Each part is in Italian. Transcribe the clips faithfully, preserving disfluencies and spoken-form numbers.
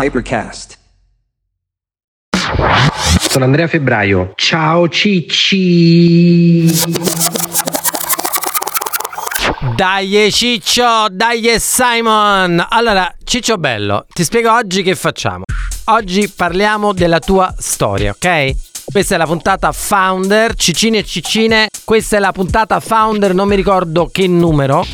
Hypercast. Sono Andrea Febbraio. Ciao Cicci. Dai Ciccio, dai Simon. Allora, Ciccio bello, ti spiego oggi che facciamo. Oggi parliamo della tua storia, ok? Questa è la puntata Founder, Ciccine e Ciccine. Questa è la puntata Founder, non mi ricordo che numero.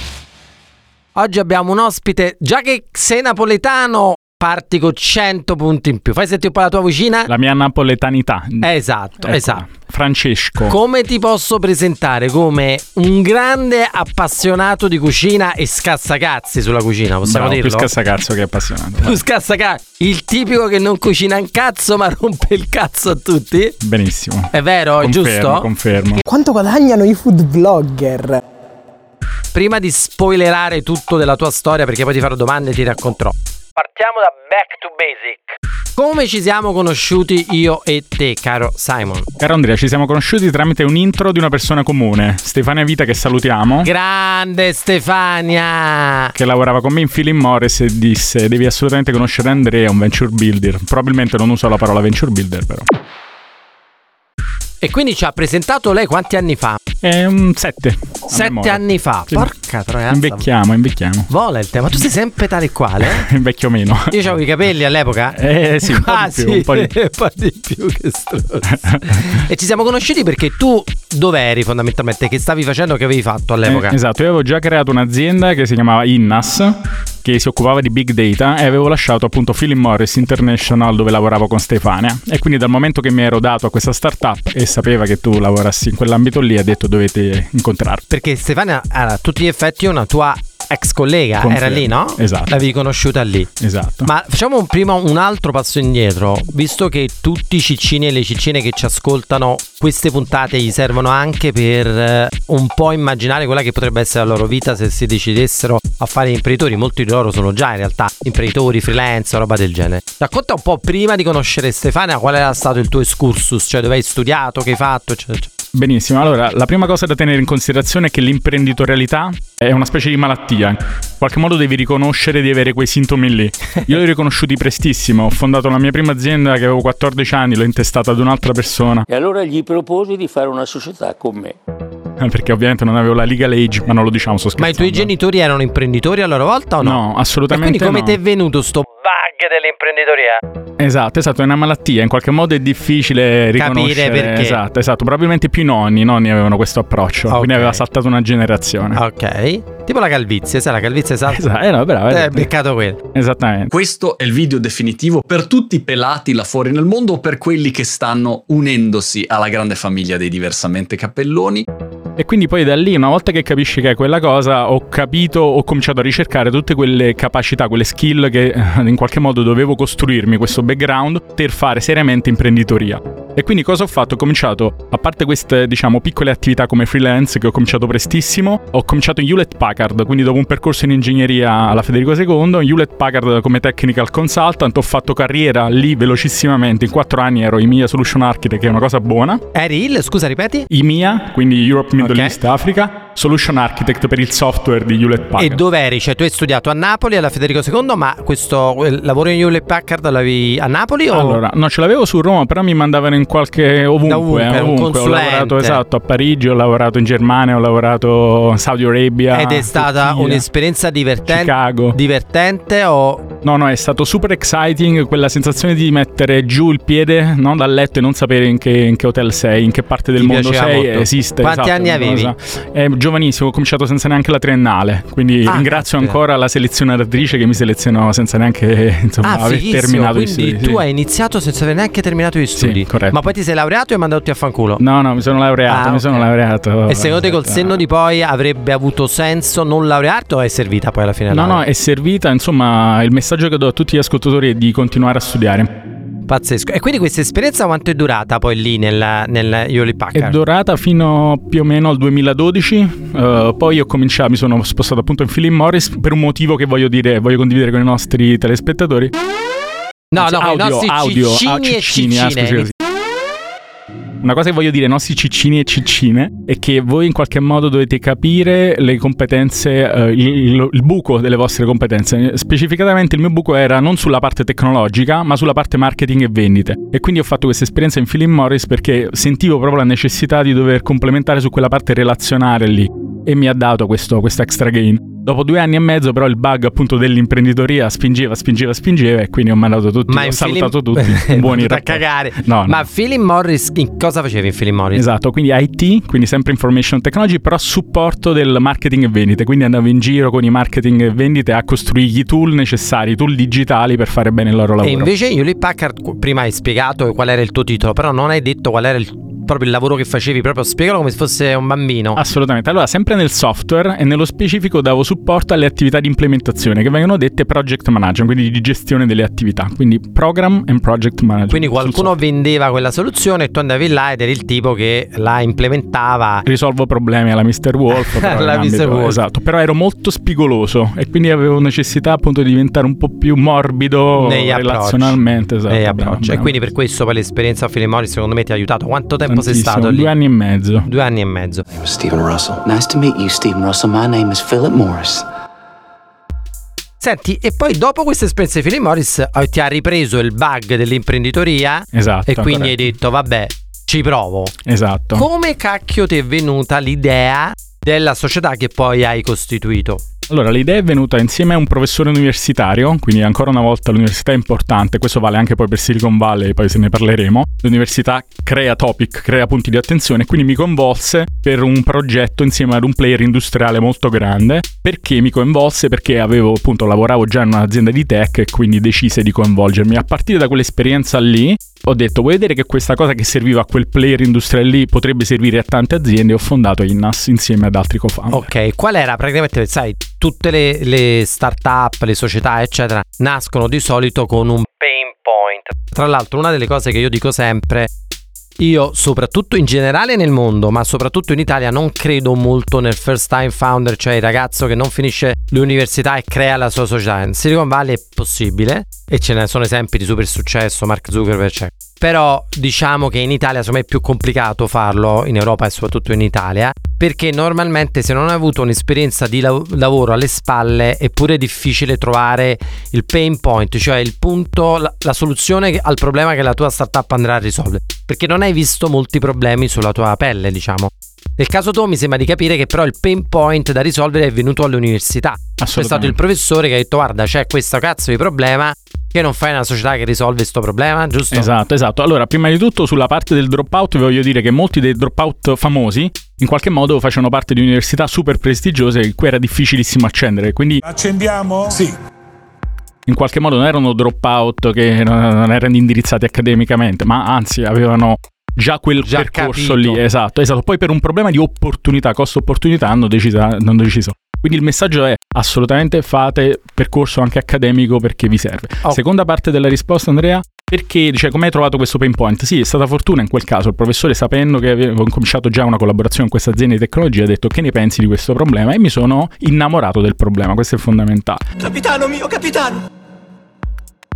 Oggi abbiamo un ospite, già che sei napoletano, parti con cento punti in più. Fai sentire un po' la tua vocina. La mia napoletanità. Esatto, ecco, esatto. Francesco. Come ti posso presentare? Come un grande appassionato di cucina e scazzacazzi sulla cucina, possiamo Bravo, dirlo? Più scazzacazzo che appassionato. Più scazzacazzo. Il tipico che non cucina un cazzo ma rompe il cazzo a tutti. Benissimo. È vero, confermo, è giusto? Confermo. Quanto guadagnano i food blogger? Prima di spoilerare tutto della tua storia, perché poi ti farò domande e ti racconterò, partiamo da back to basic. Come ci siamo conosciuti io e te, caro Simon? Caro Andrea, ci siamo conosciuti tramite un intro di una persona comune, Stefania Vita, che salutiamo. Grande Stefania! Che lavorava con me in Philip Morris e disse: devi assolutamente conoscere Andrea, un venture builder. Probabilmente non uso la parola venture builder, però. E quindi ci ha presentato lei quanti anni fa? Eh, sette. Sette anni fa. Sì. Porca troia. Invecchiamo, invecchiamo. Vola il tema. Tu sei sempre tale e quale? Eh? Invecchio meno. Io avevo i capelli all'epoca. Eh sì, un quasi. Po' di più. Un po' di più, che strozzo. E ci siamo conosciuti perché tu dove eri fondamentalmente? Che stavi facendo, che avevi fatto all'epoca? Eh, esatto, io avevo già creato un'azienda che si chiamava Innaas, che si occupava di big data, e avevo lasciato appunto Philip Morris International, dove lavoravo con Stefania. E quindi dal momento che mi ero dato a questa startup e sapeva che tu lavorassi in quell'ambito lì, ha detto: dovete incontrarvi. Perché Stefania era a tutti gli effetti una tua ex collega. Conferno. Era lì, no? Esatto. L'avevi conosciuta lì. Esatto. Ma facciamo un prima un altro passo indietro, visto che tutti i ciccini e le ciccine che ci ascoltano queste puntate gli servono anche per un po' immaginare quella che potrebbe essere la loro vita se si decidessero a fare imprenditori. Molti di loro sono già in realtà imprenditori, freelance, roba del genere. Racconta un po' prima di conoscere Stefania qual era stato il tuo excursus, cioè dove hai studiato, che hai fatto, eccetera, eccetera. Benissimo, allora la prima cosa da tenere in considerazione è che l'imprenditorialità è una specie di malattia. In qualche modo devi riconoscere di avere quei sintomi lì. Io li ho riconosciuti prestissimo, ho fondato la mia prima azienda che avevo quattordici anni, l'ho intestata ad un'altra persona. E allora gli proposi di fare una società con me. Perché ovviamente non avevo la legal age, ma non lo diciamo, sto scherzando. Ma i tuoi genitori erano imprenditori a loro volta o no? No, assolutamente no. E quindi come no. Ti è venuto sto bug dell'imprenditoria? Esatto, esatto, è una malattia, in qualche modo è difficile riconoscere. Capire perché. Esatto, esatto, probabilmente più nonni, i nonni avevano questo approccio, okay. Quindi aveva saltato una generazione. Ok, tipo la calvizie, sai, la calvizie salta. Esatto, eh no, bravo. Eh, beccato quello. Esattamente. Questo è il video definitivo per tutti i pelati là fuori nel mondo o per quelli che stanno unendosi alla grande famiglia dei diversamente cappelloni. E quindi poi da lì, una volta che capisci che è quella cosa, ho capito, ho cominciato a ricercare tutte quelle capacità, quelle skill che in qualche modo dovevo costruirmi, questo background, per fare seriamente imprenditoria. E quindi cosa ho fatto? Ho cominciato, a parte queste, diciamo, piccole attività come freelance che ho cominciato prestissimo, ho cominciato in Hewlett-Packard, quindi dopo un percorso in ingegneria alla Federico secondo, in Hewlett-Packard come technical consultant, ho fatto carriera lì velocissimamente, in quattro anni ero E M E A Solution Architect, che è una cosa buona. Eri il, scusa ripeti? E M E A, quindi Europe Middle okay. East Africa, Solution Architect per il software di Hewlett-Packard. E dove eri? Cioè tu hai studiato a Napoli alla Federico secondo, ma questo lavoro in Hewlett-Packard l'avevi a Napoli o? Allora, no, ce l'avevo su Roma, però mi mandavano in qualche ovunque, ovunque, eh, ovunque. Ho lavorato esatto a Parigi, ho lavorato in Germania, ho lavorato in Saudi Arabia. Ed è stata Turchia, un'esperienza divertente. Chicago. Divertente o no, no, è stato super exciting, quella sensazione di mettere giù il piede, no, dal letto e non sapere in che, in che hotel sei, in che parte del Ti mondo sei, molto. Esiste. Quanti esatto, anni avevi? È giovanissimo, ho cominciato senza neanche la triennale, quindi ah, ringrazio capito. Ancora la selezionatrice che mi selezionò senza neanche insomma ah, aver terminato gli studi. Quindi tu sì. hai iniziato senza aver neanche terminato gli studi. Sì, corretto. Ma poi ti sei laureato e hai mandato tutti a fanculo? No, no, mi sono laureato, ah, okay. mi sono laureato. E secondo te col senno di poi avrebbe avuto senso non laurearti o è servita poi alla fine? No, no, è servita, insomma, il messaggio che do a tutti gli ascoltatori è di continuare a studiare. Pazzesco. E quindi questa esperienza quanto è durata poi lì nel, nel Hewlett-Packard? È durata fino più o meno al duemiladodici, uh, poi ho cominciato, mi sono spostato appunto in Philip Morris per un motivo che voglio dire, voglio condividere con i nostri telespettatori. No, no, audio, i nostri audio, ciccini, audio, ciccini e ciccine. Ah, ciccini, ah, scusi, Una cosa che voglio dire ai nostri ciccini e ciccine è che voi in qualche modo dovete capire le competenze, eh, il, il buco delle vostre competenze. Specificatamente il mio buco era non sulla parte tecnologica, ma sulla parte marketing e vendite. E quindi ho fatto questa esperienza in Philip Morris perché sentivo proprio la necessità di dover complementare su quella parte relazionale lì. E mi ha dato questo, questo extra gain. Dopo due anni e mezzo però il bug appunto dell'imprenditoria spingeva, spingeva, spingeva e quindi ho mandato tutti, ma ho salutato Philip... tutti buoni da cagare. No, ma no. Philip Morris, cosa facevi in Philip Morris? Esatto, quindi I T, quindi sempre information technology, però supporto del marketing e vendite, quindi andavo in giro con i marketing e vendite a costruire i tool necessari, i tool digitali per fare bene il loro lavoro. E invece Hewlett-Packard, prima hai spiegato qual era il tuo titolo, però non hai detto qual era il proprio il lavoro che facevi, proprio spiegalo come se fosse un bambino. Assolutamente. Allora, sempre nel software e nello specifico davo supporto alle attività di implementazione che vengono dette project management, quindi di gestione delle attività, quindi program and project management. Quindi qualcuno vendeva quella soluzione e tu andavi là ed eri il tipo che la implementava. Risolvo problemi alla mister Wolf, però alla mister Wolf. Esatto, però ero molto spigoloso e quindi avevo necessità appunto di diventare un po' più morbido nei relazionalmente, esatto. Nei abbiamo, abbiamo. E quindi per questo poi l'esperienza a Philip Morris secondo me ti ha aiutato. Quanto tempo sei stato lì? Due anni e mezzo. Due anni e mezzo. Stephen Russell. Nice to meet you, Stephen Russell. My name is Philip Morris. Senti, e poi dopo questa esperienza di Philip Morris ti ha ripreso il bug dell'imprenditoria. Esatto. E quindi corretto. Hai detto, vabbè, ci provo. Esatto. Come cacchio ti è venuta l'idea della società che poi hai costituito? Allora, l'idea è venuta insieme a un professore universitario, quindi ancora una volta l'università è importante, questo vale anche poi per Silicon Valley, poi se ne parleremo. L'università crea topic, crea punti di attenzione, quindi mi coinvolse per un progetto insieme ad un player industriale molto grande. Perché mi coinvolse? Perché avevo appunto lavoravo già in un'azienda di tech e quindi decise di coinvolgermi. A partire da quell'esperienza lì ho detto, vuoi vedere che questa cosa che serviva a quel player industriale lì potrebbe servire a tante aziende, e ho fondato Innaas insieme ad altri co-founder. Ok, qual era praticamente, sai, tutte le, le start-up, le società eccetera nascono di solito con un pain point. Tra l'altro una delle cose che io dico sempre, io soprattutto in generale nel mondo, ma soprattutto in Italia, non credo molto nel first time founder, cioè il ragazzo che non finisce l'università e crea la sua società. In Silicon Valley è possibile e ce ne sono esempi di super successo, Mark Zuckerberg c'è. Però diciamo che in Italia insomma è più complicato farlo, in Europa e soprattutto in Italia, perché normalmente se non hai avuto un'esperienza di lav- lavoro alle spalle è pure difficile trovare il pain point, cioè il punto, la, la soluzione al problema che la tua startup andrà a risolvere, perché non hai visto molti problemi sulla tua pelle, diciamo. Nel caso tuo mi sembra di capire che però il pain point da risolvere è venuto all'università. C'è stato il professore che ha detto, guarda c'è questo cazzo di problema, che non fai una società che risolve questo problema, giusto? Esatto, esatto. Allora, prima di tutto sulla parte del dropout vi voglio dire che molti dei dropout famosi in qualche modo facevano parte di università super prestigiose in cui era difficilissimo accendere, quindi... Accendiamo? Sì. In qualche modo non erano dropout che non erano indirizzati accademicamente, ma anzi avevano già quel già percorso capito. Lì, esatto, esatto. Poi per un problema di opportunità, costo opportunità, hanno deciso, hanno deciso. Quindi il messaggio è assolutamente fate percorso anche accademico perché vi serve. Oh. Seconda parte della risposta, Andrea, perché cioè, come hai trovato questo pain point? Sì, è stata fortuna in quel caso. Il professore, sapendo che avevo cominciato già una collaborazione con questa azienda di tecnologia, ha detto che ne pensi di questo problema e mi sono innamorato del problema, questo è fondamentale. Capitano mio, capitano!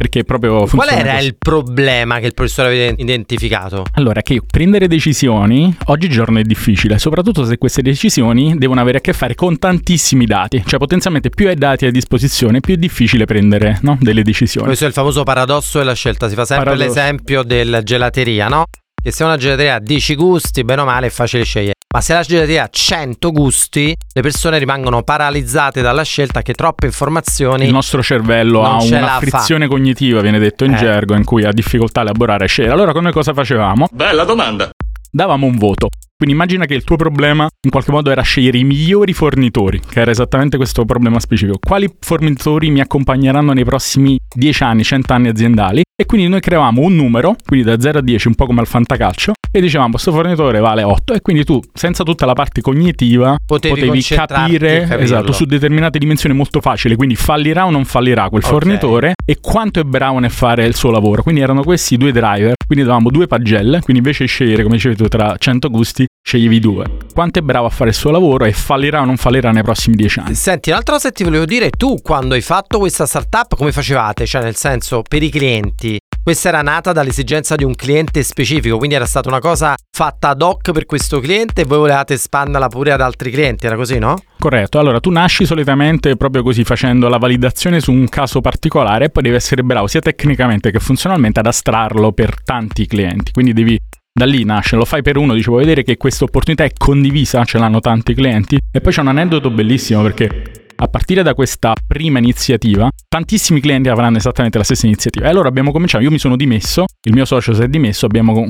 Perché proprio funziona. Qual era così. Il problema che il professore aveva identificato? Allora, che prendere decisioni oggigiorno è difficile, soprattutto se queste decisioni devono avere a che fare con tantissimi dati. Cioè potenzialmente più hai dati a disposizione, più è difficile prendere, no? Delle decisioni. Questo è il famoso paradosso della scelta. Si fa sempre paradosso. L'esempio della gelateria, no? Che se una gelateria ha dieci gusti, bene o male è facile scegliere. Ma se la gelateria ha cento gusti, le persone rimangono paralizzate dalla scelta che troppe informazioni. Il nostro cervello ha una frizione fa. Cognitiva, viene detto in eh. gergo, in cui ha difficoltà a elaborare scelte. Allora noi cosa facevamo? Bella domanda. Davamo un voto. Quindi immagina che il tuo problema in qualche modo era scegliere i migliori fornitori, che era esattamente questo problema specifico. Quali fornitori mi accompagneranno nei prossimi dieci anni, cento anni aziendali? E quindi noi creavamo un numero, quindi da zero a dieci, un po' come al fantacalcio, e dicevamo questo fornitore vale otto, e quindi tu, senza tutta la parte cognitiva, potevi, potevi capire esatto, su determinate dimensioni molto facile, quindi fallirà o non fallirà quel okay. fornitore e quanto è bravo nel fare il suo lavoro. Quindi erano questi due driver, quindi davamo due pagelle, quindi invece di scegliere, come dicevi tu, tra cento gusti, sceglievi due. Quanto è bravo a fare il suo lavoro e fallirà o non fallirà nei prossimi dieci anni. Senti, un'altra cosa che ti volevo dire, tu quando hai fatto questa startup come facevate? Cioè nel senso, per i clienti, Questa era nata dall'esigenza di un cliente specifico, quindi era stata una cosa fatta ad hoc per questo cliente e voi volevate espanderla pure ad altri clienti, era così, no? Corretto, allora tu nasci solitamente proprio così, facendo la validazione su un caso particolare e poi devi essere bravo sia tecnicamente che funzionalmente ad astrarlo per tanti clienti, quindi devi... Da lì nasce, lo fai per uno, dici puoi vedere che questa opportunità è condivisa, ce l'hanno tanti clienti. E poi c'è un aneddoto bellissimo perché a partire da questa prima iniziativa tantissimi clienti avranno esattamente la stessa iniziativa. E allora abbiamo cominciato, io mi sono dimesso, il mio socio si è dimesso, abbiamo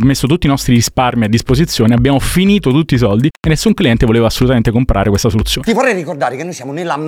messo tutti i nostri risparmi a disposizione, abbiamo finito tutti i soldi e nessun cliente voleva assolutamente comprare questa soluzione. Ti vorrei ricordare che noi siamo nella...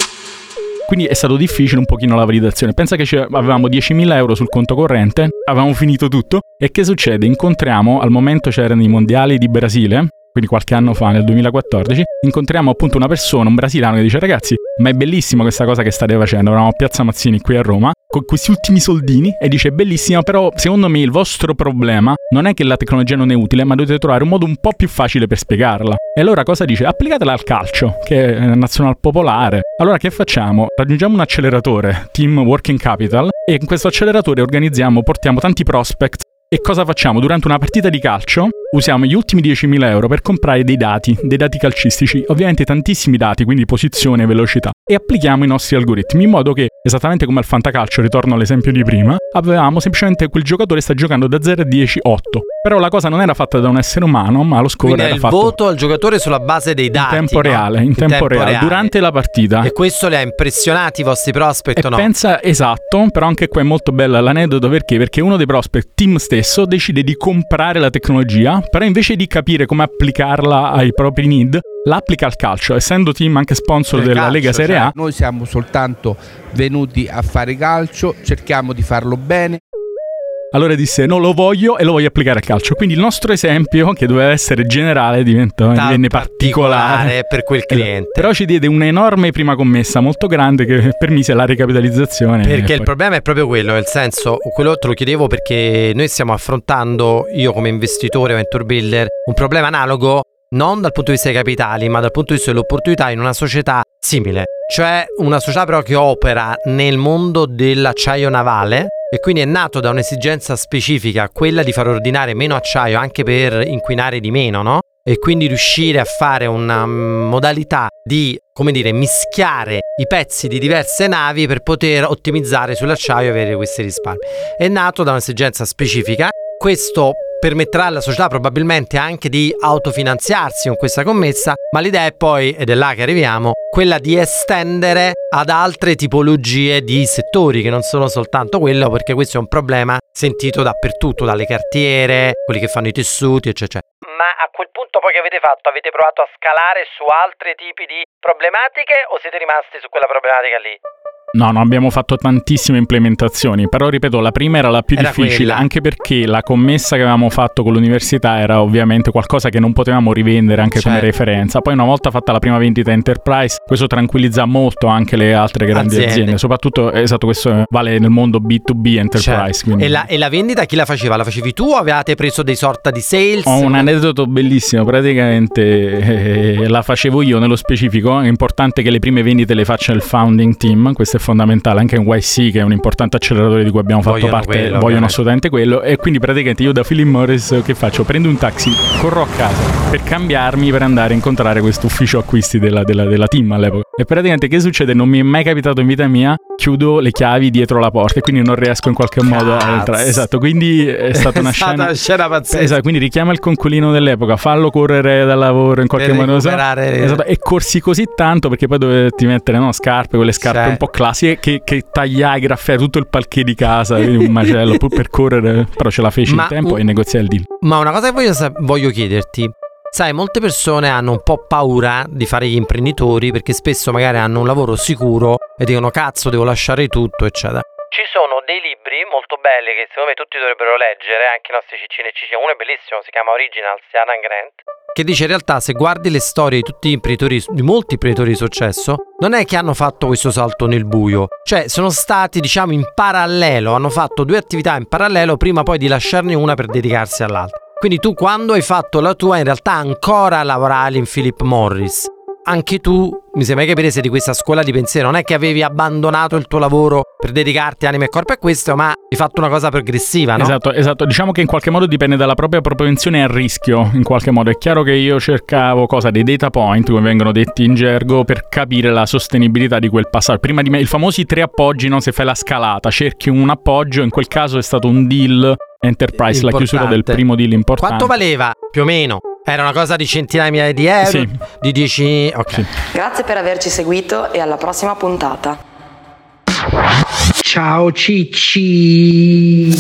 Quindi è stato difficile un pochino la validazione. Pensa che avevamo diecimila euro sul conto corrente, avevamo finito tutto. E che succede? Incontriamo, al momento c'erano i mondiali di Brasile, quindi qualche anno fa, nel duemilaquattordici, incontriamo appunto una persona, un brasiliano, che dice ragazzi, ma è bellissima questa cosa che state facendo, eravamo a Piazza Mazzini qui a Roma, con questi ultimi soldini, e dice bellissima, però secondo me il vostro problema non è che la tecnologia non è utile, ma dovete trovare un modo un po' più facile per spiegarla. E allora cosa dice? Applicatela al calcio, che è nazional popolare. Allora che facciamo? Raggiungiamo un acceleratore, Team Working Capital, e in questo acceleratore organizziamo, portiamo tanti prospect. E cosa facciamo? Durante una partita di calcio usiamo gli ultimi diecimila euro per comprare dei dati, dei dati calcistici, ovviamente tantissimi dati, quindi posizione, velocità, e applichiamo i nostri algoritmi in modo che, esattamente come al fantacalcio, ritorno all'esempio di prima, avevamo semplicemente quel giocatore sta giocando da zero a dieci, otto. Però la cosa non era fatta da un essere umano, ma lo score era, era fatto... il voto al giocatore sulla base dei dati, in tempo reale, no? in, in tempo, tempo reale, reale, durante la partita. E questo le ha impressionati i vostri prospect o no? Pensa, esatto, però anche qua è molto bella l'aneddoto perché perché uno dei prospect, team stesso, decide di comprare la tecnologia, però invece di capire come applicarla ai propri need, la applica al calcio, essendo team anche sponsor del della calcio, Lega Serie A. Cioè, noi siamo soltanto venuti a fare calcio, cerchiamo di farlo bene. Allora disse no, lo voglio e lo voglio applicare al calcio. Quindi il nostro esempio, che doveva essere generale, diventò, divenne particolare per quel cliente. Però ci diede un'enorme prima commessa molto grande che permise la ricapitalizzazione. Perché il poi... problema è proprio quello, nel senso, quello te lo chiedevo perché noi stiamo affrontando, io come investitore o venture builder, un problema analogo non dal punto di vista dei capitali, ma dal punto di vista delle opportunità in una società simile. Cioè una società però che opera nel mondo dell'acciaio navale. E quindi è nato da un'esigenza specifica, quella di far ordinare meno acciaio anche per inquinare di meno, no? E quindi riuscire a fare una modalità di, come dire, mischiare i pezzi di diverse navi per poter ottimizzare sull'acciaio e avere questi risparmi. È nato da un'esigenza specifica. Questo permetterà alla società probabilmente anche di autofinanziarsi con questa commessa, ma l'idea è poi, ed è là che arriviamo, quella di estendere ad altre tipologie di settori che non sono soltanto quello, perché questo è un problema sentito dappertutto, dalle cartiere, quelli che fanno i tessuti, eccetera. Ma a quel punto poi che avete fatto? Avete provato a scalare su altri tipi di problematiche o siete rimasti su quella problematica lì? No, no, abbiamo fatto tantissime implementazioni, però ripeto, la prima era la più era difficile, quella. Anche perché la commessa che avevamo fatto con l'università era ovviamente qualcosa che non potevamo rivendere anche certo. Come referenza. Poi una volta fatta la prima vendita enterprise, questo tranquillizza molto anche le altre grandi aziende, aziende. Soprattutto, esatto, questo vale nel mondo B to B enterprise. Certo. E, la, e la vendita chi la faceva? La facevi tu o avevate preso dei sorta di sales? Ho un aneddoto bellissimo, praticamente eh, la facevo io nello specifico. È importante che le prime vendite le faccia il founding team, queste fondamentale, anche in Y C, che è un importante acceleratore di cui abbiamo fatto vogliono parte, quello, vogliono ovviamente. Assolutamente quello. E quindi praticamente io da Philip Morris che faccio? Prendo un taxi, corro a casa per cambiarmi, per andare a incontrare questo ufficio acquisti della, della, della team all'epoca. E praticamente che succede? Non mi è mai capitato in vita mia, chiudo le chiavi dietro la porta e quindi non riesco in qualche modo a entrare. Esatto, quindi è stata una, è stata scena... una scena pazzesca. Esatto, quindi richiama il conculino dell'epoca, fallo correre dal lavoro in qualche per modo. Esatto, e corsi così tanto perché poi dovetti mettere no scarpe, quelle scarpe cioè. Un po' classiche. Sì, che, che tagliai, graffiai tutto il parquet di casa, un macello, pur per correre, però ce la feci ma in tempo un... e negoziai il deal. Ma una cosa che voglio, voglio chiederti, sai, molte persone hanno un po' paura di fare gli imprenditori perché spesso magari hanno un lavoro sicuro e dicono cazzo devo lasciare tutto eccetera. Ci sono dei libri molto belli che secondo me tutti dovrebbero leggere, anche i nostri ciccini e ciccine, uno è bellissimo, si chiama Originals di Adam Grant, che dice in realtà se guardi le storie di tutti gli imprenditori, di molti imprenditori di successo, non è che hanno fatto questo salto nel buio, cioè sono stati diciamo in parallelo, hanno fatto due attività in parallelo prima poi di lasciarne una per dedicarsi all'altra. Quindi tu quando hai fatto la tua in realtà ancora lavoravi in Philip Morris, anche tu mi sembra che prese di questa scuola di pensiero, non è che avevi abbandonato il tuo lavoro per dedicarti anima e corpo a questo, ma hai fatto una cosa progressiva, no? Esatto, esatto, diciamo che in qualche modo dipende dalla propria propensione al rischio, in qualche modo è chiaro che io cercavo cosa dei data point, come vengono detti in gergo, per capire la sostenibilità di quel passaggio. Prima di me, i famosi tre appoggi, no? Se fai la scalata, cerchi un appoggio, in quel caso è stato un deal enterprise, importante. La chiusura del primo deal importante. Quanto valeva? Più o meno. Era una cosa di centinaia di euro, sì. Di dieci... Ok. Sì. Grazie per averci seguito e alla prossima puntata. Ciao Cicci!